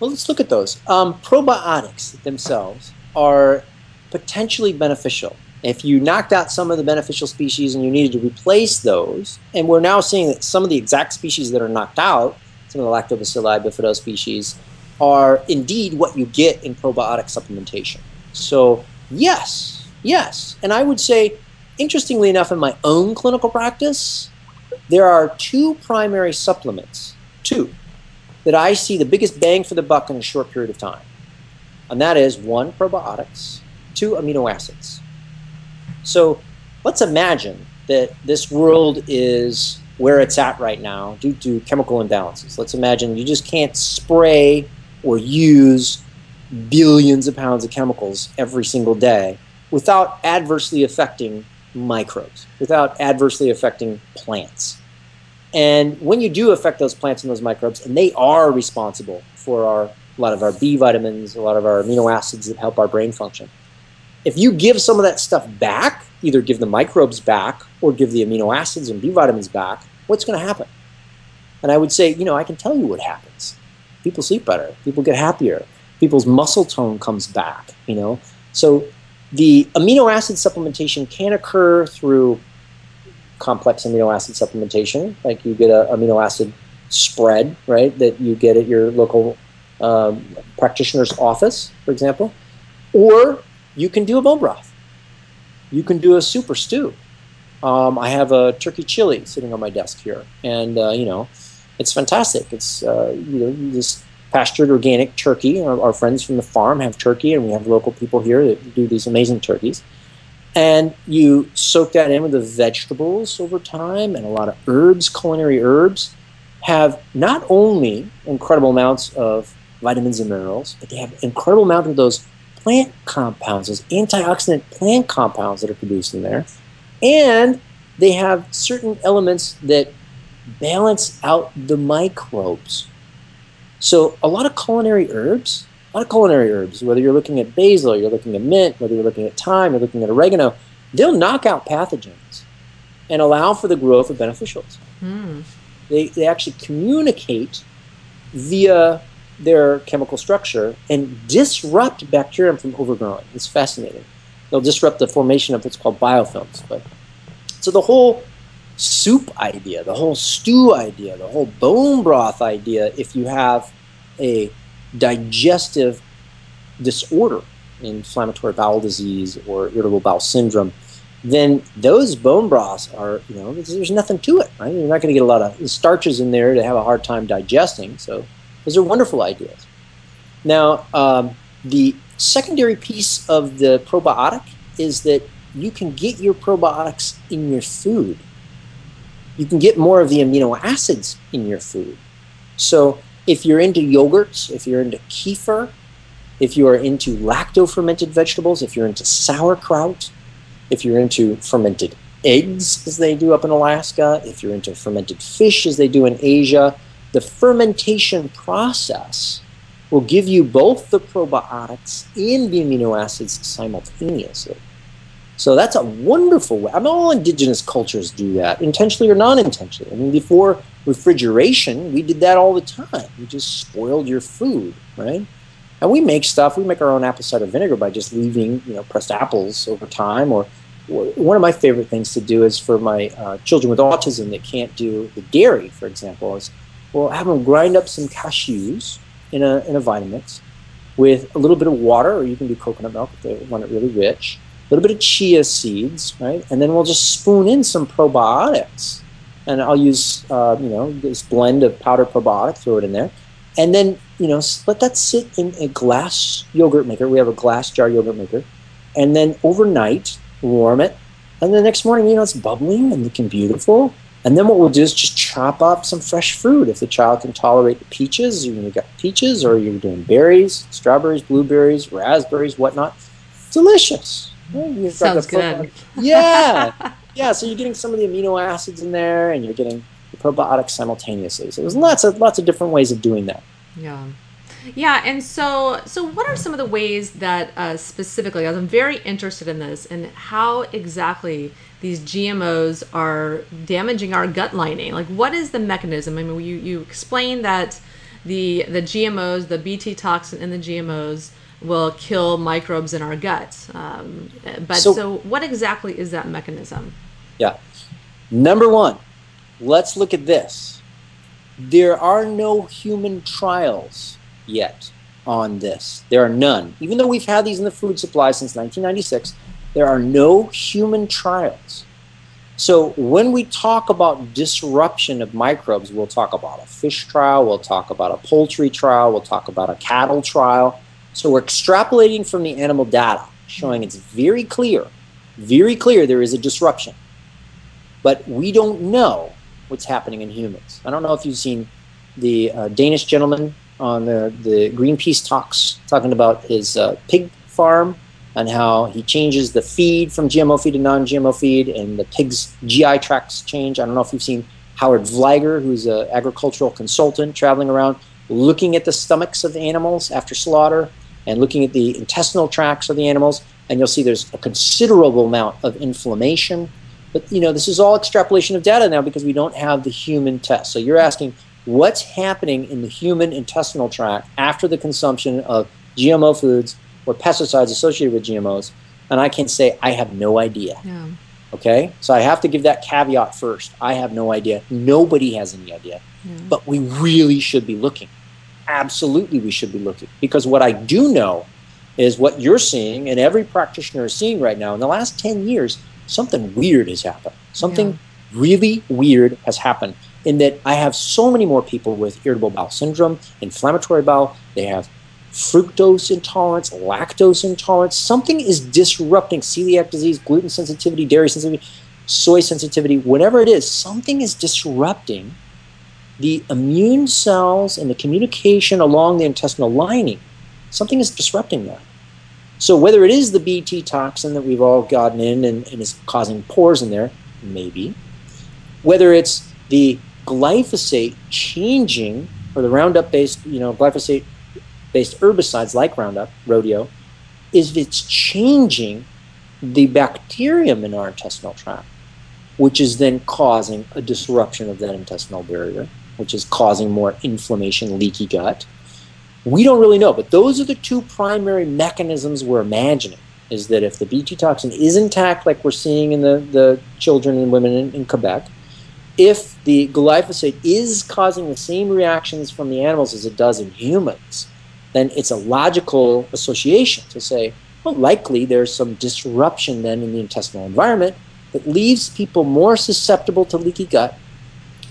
Well, let's look at those. Probiotics themselves are potentially beneficial. If you knocked out some of the beneficial species and you needed to replace those, and we're now seeing that some of the exact species that are knocked out, some of the Lactobacilli bifido species, are indeed what you get in probiotic supplementation. So yes. And I would say, interestingly enough, in my own clinical practice, there are two primary supplements, that I see the biggest bang for the buck in a short period of time. And that is, one, probiotics, two, amino acids. So let's imagine that this world is where it's at right now due to chemical imbalances. Let's imagine you just can't spray or use billions of pounds of chemicals every single day without adversely affecting microbes, without adversely affecting plants. And when you do affect those plants and those microbes, and they are responsible for a lot of our B vitamins, a lot of our amino acids that help our brain function, if you give some of that stuff back, either give the microbes back or give the amino acids and B vitamins back, what's going to happen? And I would say, you know, I can tell you what happens. People sleep better. People get happier. People's muscle tone comes back, you know. So the amino acid supplementation can occur through complex amino acid supplementation, like you get an amino acid spread, right, that you get at your local practitioner's office, for example, or you can do a bone broth. You can do a super stew. I have a turkey chili sitting on my desk here, and you know, it's fantastic. It's you know, this pastured organic turkey. Our friends from the farm have turkey, and we have local people here that do these amazing turkeys. And you soak that in with the vegetables over time, and a lot of herbs. Culinary herbs have not only incredible amounts of vitamins and minerals, but they have incredible amounts of those plant compounds, those antioxidant plant compounds that are produced in there. And they have certain elements that balance out the microbes. So a lot of culinary herbs, whether you're looking at basil, you're looking at mint, whether you're looking at thyme, you're looking at oregano, they'll knock out pathogens and allow for the growth of beneficials. Mm. They actually communicate via their chemical structure and disrupt bacterium from overgrowing. It's fascinating. They'll disrupt the formation of what's called biofilms. But so the whole soup idea, the whole stew idea, the whole bone broth idea, if you have a digestive disorder, inflammatory bowel disease or irritable bowel syndrome, then those bone broths are, you know, there's nothing to it, right? You're not going to get a lot of starches in there to have a hard time digesting. So those are wonderful ideas. Now, The secondary piece of the probiotic is that you can get your probiotics in your food. You can get more of the amino acids in your food. So if you're into yogurts, if you're into kefir, if you are into lacto-fermented vegetables, if you're into sauerkraut, if you're into fermented eggs, as they do up in Alaska, if you're into fermented fish, as they do in Asia, the fermentation process will give you both the probiotics and the amino acids simultaneously. So that's a wonderful way. I mean, all indigenous cultures do that, intentionally or non-intentionally. I mean, before refrigeration, we did that all the time. We just spoiled your food, right? And we make stuff. We make our own apple cider vinegar by just leaving, you know, pressed apples over time. Or one of my favorite things to do is for my children with autism that can't do the dairy, for example, is we'll have them grind up some cashews in a Vitamix with a little bit of water, or you can do coconut milk if they want it really rich. A little bit of chia seeds, right? And then we'll just spoon in some probiotics. And I'll use, you know, this blend of powdered probiotic, throw it in there. And then, you know, let that sit in a glass yogurt maker. We have a glass jar yogurt maker. And then overnight, warm it. And the next morning, you know, it's bubbling and looking beautiful. And then what we'll do is just chop up some fresh fruit. If the child can tolerate the peaches, you've got peaches, or you're doing berries, strawberries, blueberries, raspberries, whatnot. Delicious. You've sounds good. Yeah. Yeah, so you're getting some of the amino acids in there and you're getting the probiotics simultaneously. So there's lots of different ways of doing that. Yeah. Yeah, and so what are some of the ways that specifically, I'm very interested in this, and how exactly these GMOs are damaging our gut lining? Like, what is the mechanism? I mean, you explained that the GMOs, the BT toxin in the GMOs, will kill microbes in our guts. So what exactly is that mechanism? Yeah. Number one, let's look at this. There are no human trials yet on this. There are none. Even though we've had these in the food supply since 1996, there are no human trials. So when we talk about disruption of microbes, we'll talk about a fish trial, we'll talk about a poultry trial, we'll talk about a cattle trial. So we're extrapolating from the animal data, showing it's very clear there is a disruption. But we don't know what's happening in humans. I don't know if you've seen the Danish gentleman on the Greenpeace talks talking about his pig farm and how he changes the feed from GMO feed to non-GMO feed and the pigs' GI tracts change. I don't know if you've seen Howard Vlager, who's an agricultural consultant traveling around looking at the stomachs of animals after slaughter, and looking at the intestinal tracts of the animals, and you'll see there's a considerable amount of inflammation. But, you know, this is all extrapolation of data now because we don't have the human test. So you're asking what's happening in the human intestinal tract after the consumption of GMO foods or pesticides associated with GMOs, and I can say I have no idea. Yeah. Okay? So I have to give that caveat first. I have no idea. Nobody has any idea. Yeah. But we really should be looking. Absolutely, we should be looking, because what I do know is what you're seeing and every practitioner is seeing right now. In the last 10 years, something weird has happened. Something really weird has happened in that I have so many more people with irritable bowel syndrome, inflammatory bowel. They have fructose intolerance, lactose intolerance. Something is disrupting celiac disease, gluten sensitivity, dairy sensitivity, soy sensitivity, whatever it is. Something is disrupting the immune cells and the communication along the intestinal lining. Something is disrupting that. So whether it is the BT toxin that we've all gotten in and is causing pores in there, maybe. Whether it's the glyphosate changing, or the Roundup-based, you know, glyphosate-based herbicides like Roundup, Rodeo, is it's changing the bacterium in our intestinal tract, which is then causing a disruption of that intestinal barrier, which is causing more inflammation, leaky gut. We don't really know, but those are the two primary mechanisms we're imagining, is that if the BT toxin is intact, like we're seeing in the children and women in Quebec, if the glyphosate is causing the same reactions from the animals as it does in humans, then it's a logical association to say, well, likely there's some disruption then in the intestinal environment. It leaves people more susceptible to leaky gut.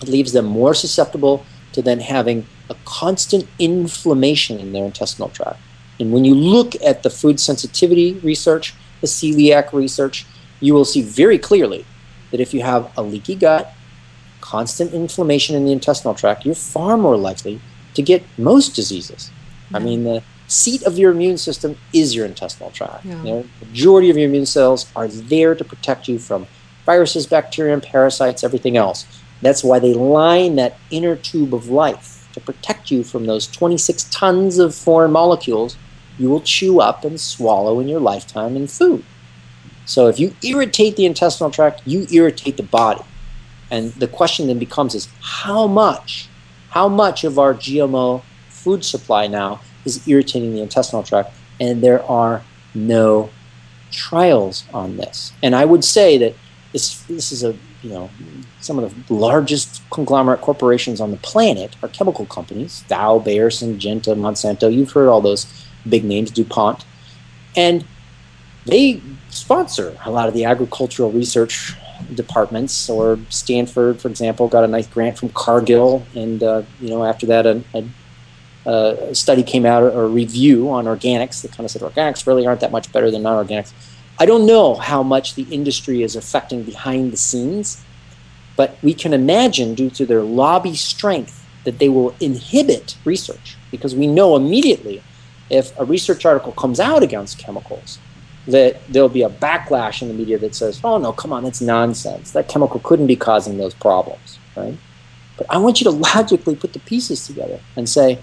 It leaves them more susceptible to then having a constant inflammation in their intestinal tract. And when you look at the food sensitivity research, the celiac research, you will see very clearly that if you have a leaky gut, constant inflammation in the intestinal tract, you're far more likely to get most diseases. Yeah. I mean, the seat of your immune system is your intestinal tract. Yeah. You know, the majority of your immune cells are there to protect you from viruses, bacteria, and parasites, everything else. That's why they line that inner tube of life to protect you from those 26 tons of foreign molecules you will chew up and swallow in your lifetime in food. So if you irritate the intestinal tract, you irritate the body. And the question then becomes is how much of our GMO food supply now is irritating the intestinal tract? And there are no trials on this. And I would say that this is a, you know, some of the largest conglomerate corporations on the planet are chemical companies, Dow, Bayer, Syngenta, Monsanto. You've heard all those big names, DuPont. And they sponsor a lot of the agricultural research departments, or Stanford, for example, got a nice grant from Cargill, and you know, after that a study came out, or a review on organics that kind of said organics really aren't that much better than non-organics. I don't know how much the industry is affecting behind the scenes, but we can imagine due to their lobby strength that they will inhibit research, because we know immediately if a research article comes out against chemicals that there'll be a backlash in the media that says, oh no, come on, that's nonsense. That chemical couldn't be causing those problems, right? But I want you to logically put the pieces together and say,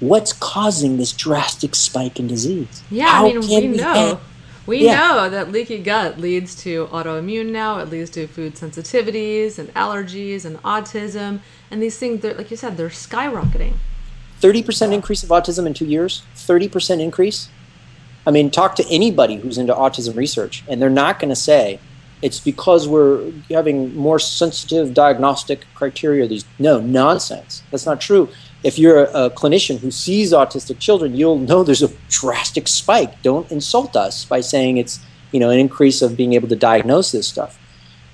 what's causing this drastic spike in disease? Yeah, how I mean, can we know. We yeah. know that leaky gut leads to autoimmune now. It leads to food sensitivities and allergies and autism. And these things, like you said, they're skyrocketing. 30% increase of autism in 2 years, 30% increase. I mean, talk to anybody who's into autism research, and they're not going to say it's because we're having more sensitive diagnostic criteria. These no, nonsense. That's not true. If you're a clinician who sees autistic children, you'll know there's a drastic spike. Don't insult us by saying it's, you know, an increase of being able to diagnose this stuff.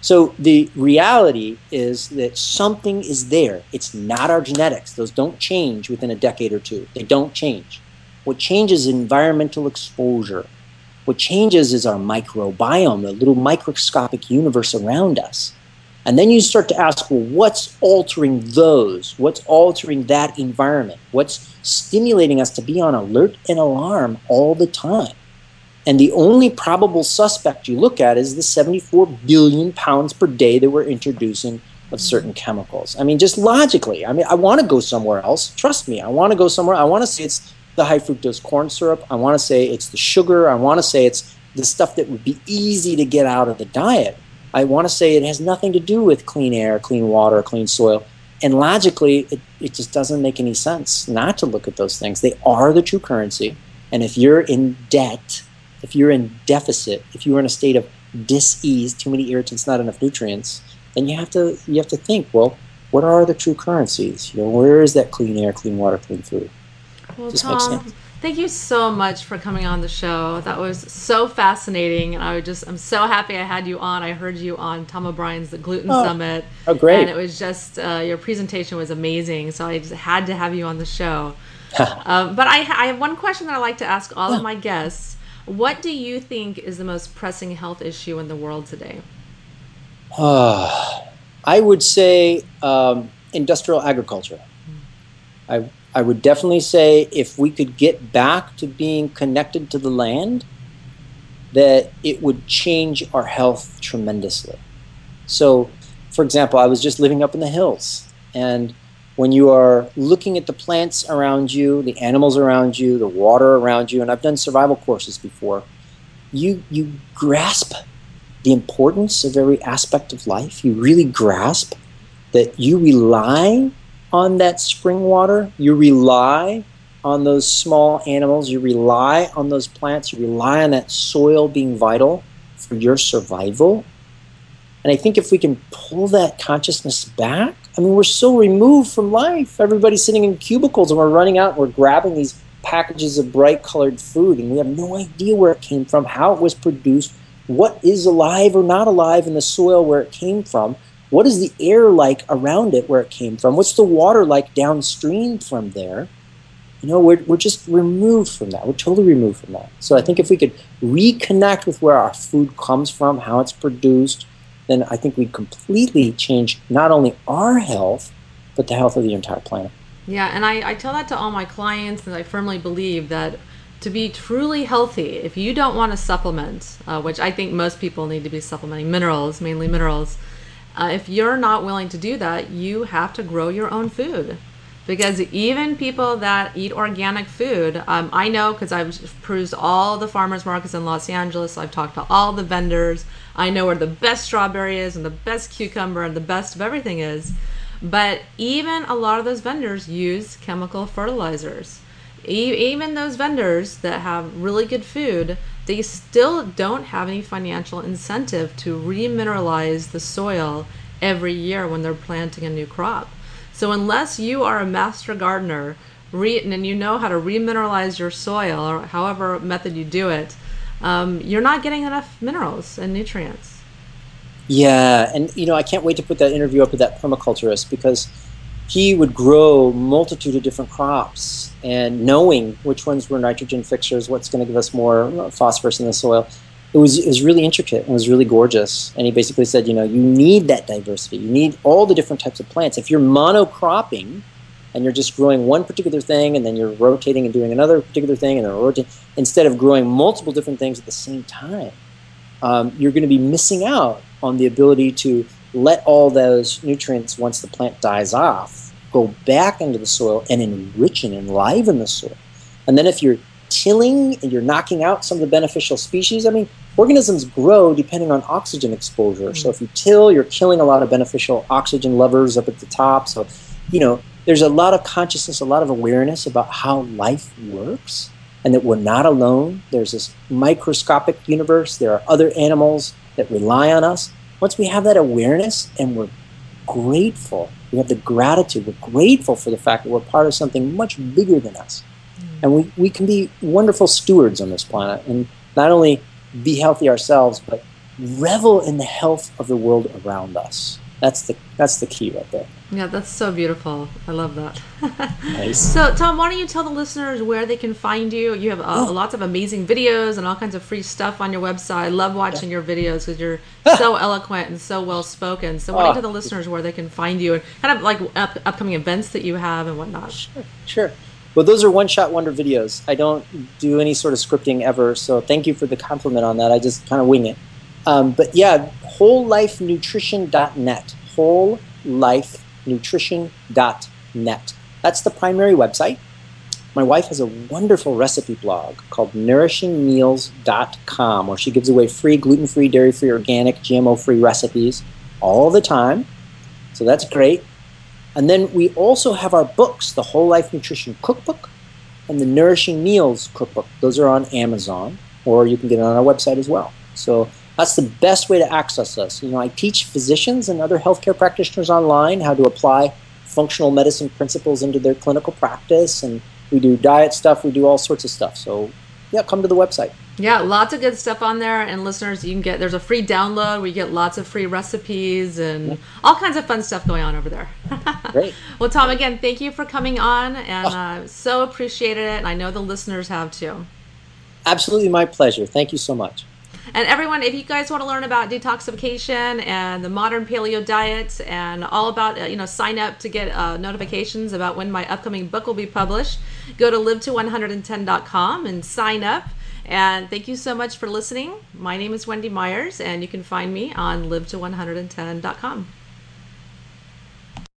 So the reality is that something is there. It's not our genetics. Those don't change within a decade or two. They don't change. What changes is environmental exposure. What changes is our microbiome, the little microscopic universe around us. And then you start to ask, well, what's altering those? What's altering that environment? What's stimulating us to be on alert and alarm all the time? And the only probable suspect you look at is the 74 billion pounds per day that we're introducing of certain chemicals. I mean, just logically. I mean, I want to go somewhere else. Trust me, I want to go somewhere. I want to say it's the high fructose corn syrup. I want to say it's the sugar. I want to say it's the stuff that would be easy to get out of the diet. I want to say it has nothing to do with clean air, clean water, clean soil. And logically, it just doesn't make any sense not to look at those things. They are the true currency. And if you're in debt, if you're in deficit, if you're in a state of dis-ease, too many irritants, not enough nutrients, then you have to think, well, what are the true currencies? You know, where is that clean air, clean water, clean food? Well, just Tom, makes sense. Thank you so much for coming on the show. That was so fascinating, and I'm so happy I had you on. I heard you on Tom O'Brien's The Gluten Summit. Oh, great! And it was just your presentation was amazing, so I just had to have you on the show. But I have one question that I like to ask all of my guests. What do you think is the most pressing health issue in the world today? I would say industrial agriculture. I would definitely say if we could get back to being connected to the land, that it would change our health tremendously. So, for example, I was just living up in the hills, and when you are looking at the plants around you, the animals around you, the water around you, and I've done survival courses before, you grasp the importance of every aspect of life. You really grasp that you rely on that spring water, you rely on those small animals, you rely on those plants, you rely on that soil being vital for your survival. And I think if we can pull that consciousness back, I mean, we're so removed from life. Everybody's sitting in cubicles and we're running out and we're grabbing these packages of bright colored food and we have no idea where it came from, how it was produced, what is alive or not alive in the soil where it came from. What is the air like around it where it came from? What's the water like downstream from there? You know, we're just removed from that. We're totally removed from that. So I think if we could reconnect with where our food comes from, how it's produced, then I think we'd completely change not only our health, but the health of the entire planet. Yeah, and I tell that to all my clients, and I firmly believe that to be truly healthy, if you don't want to supplement, which I think most people need to be supplementing minerals, mainly minerals, if you're not willing to do that, you have to grow your own food. Because even people that eat organic food, I know because I've perused all the farmers markets in Los Angeles. I've talked to all the vendors. I know where the best strawberry is and the best cucumber and the best of everything is. But even a lot of those vendors use chemical fertilizers. Even those vendors that have really good food, they still don't have any financial incentive to remineralize the soil every year when they're planting a new crop. So unless you are a master gardener and you know how to remineralize your soil, or however method you do it, you're not getting enough minerals and nutrients. Yeah, and you know, I can't wait to put that interview up with that permaculturist, because he would grow multitude of different crops, and knowing which ones were nitrogen fixers, what's going to give us more phosphorus in the soil. It was really intricate, and it was really gorgeous. And he basically said, you know, you need that diversity. You need all the different types of plants. If you're monocropping and you're just growing one particular thing, and then you're rotating and doing another particular thing, and then rotating, instead of growing multiple different things at the same time, you're going to be missing out on the ability to let all those nutrients, once the plant dies off, go back into the soil and enrich and enliven the soil. And then if you're tilling and you're knocking out some of the beneficial species, I mean, organisms grow depending on oxygen exposure. Mm-hmm. So if you till, you're killing a lot of beneficial oxygen lovers up at the top. So, you know, there's a lot of consciousness, a lot of awareness about how life works, and that we're not alone. There's this microscopic universe. There are other animals that rely on us. Once we have that awareness and we're grateful, we have the gratitude, we're grateful for the fact that we're part of something much bigger than us. And we can be wonderful stewards on this planet, and not only be healthy ourselves, but revel in the health of the world around us. That's the key right there. Yeah, that's so beautiful. I love that. Nice. So, Tom, why don't you tell the listeners where they can find you? You have lots of amazing videos and all kinds of free stuff on your website. I love watching your videos because you're so eloquent and so well-spoken. So why don't you tell the listeners where they can find you, and kind of like upcoming events that you have and whatnot? Sure. Well, those are one-shot wonder videos. I don't do any sort of scripting ever, so thank you for the compliment on that. I just kind of wing it. But yeah, wholelifenutrition.net, wholelifenutrition.net. That's the primary website. My wife has a wonderful recipe blog called nourishingmeals.com, where she gives away free gluten-free, dairy-free, organic, GMO-free recipes all the time. So that's great. And then we also have our books, the Whole Life Nutrition Cookbook and the Nourishing Meals Cookbook. Those are on Amazon, or you can get it on our website as well. So that's the best way to access us. You know, I teach physicians and other healthcare practitioners online how to apply functional medicine principles into their clinical practice, and we do diet stuff, we do all sorts of stuff. So yeah, come to the website. Yeah, lots of good stuff on there, and listeners, you can get, there's a free download where you get lots of free recipes and all kinds of fun stuff going on over there. Great. Well, Tom, again, thank you for coming on, and so appreciated it, and I know the listeners have too. Absolutely, my pleasure. Thank you so much. And everyone, if you guys want to learn about detoxification and the modern paleo diet and all about, you know, sign up to get notifications about when my upcoming book will be published, go to live to110.com and sign up. And thank you so much for listening. My name is Wendy Myers, and you can find me on live to110.com.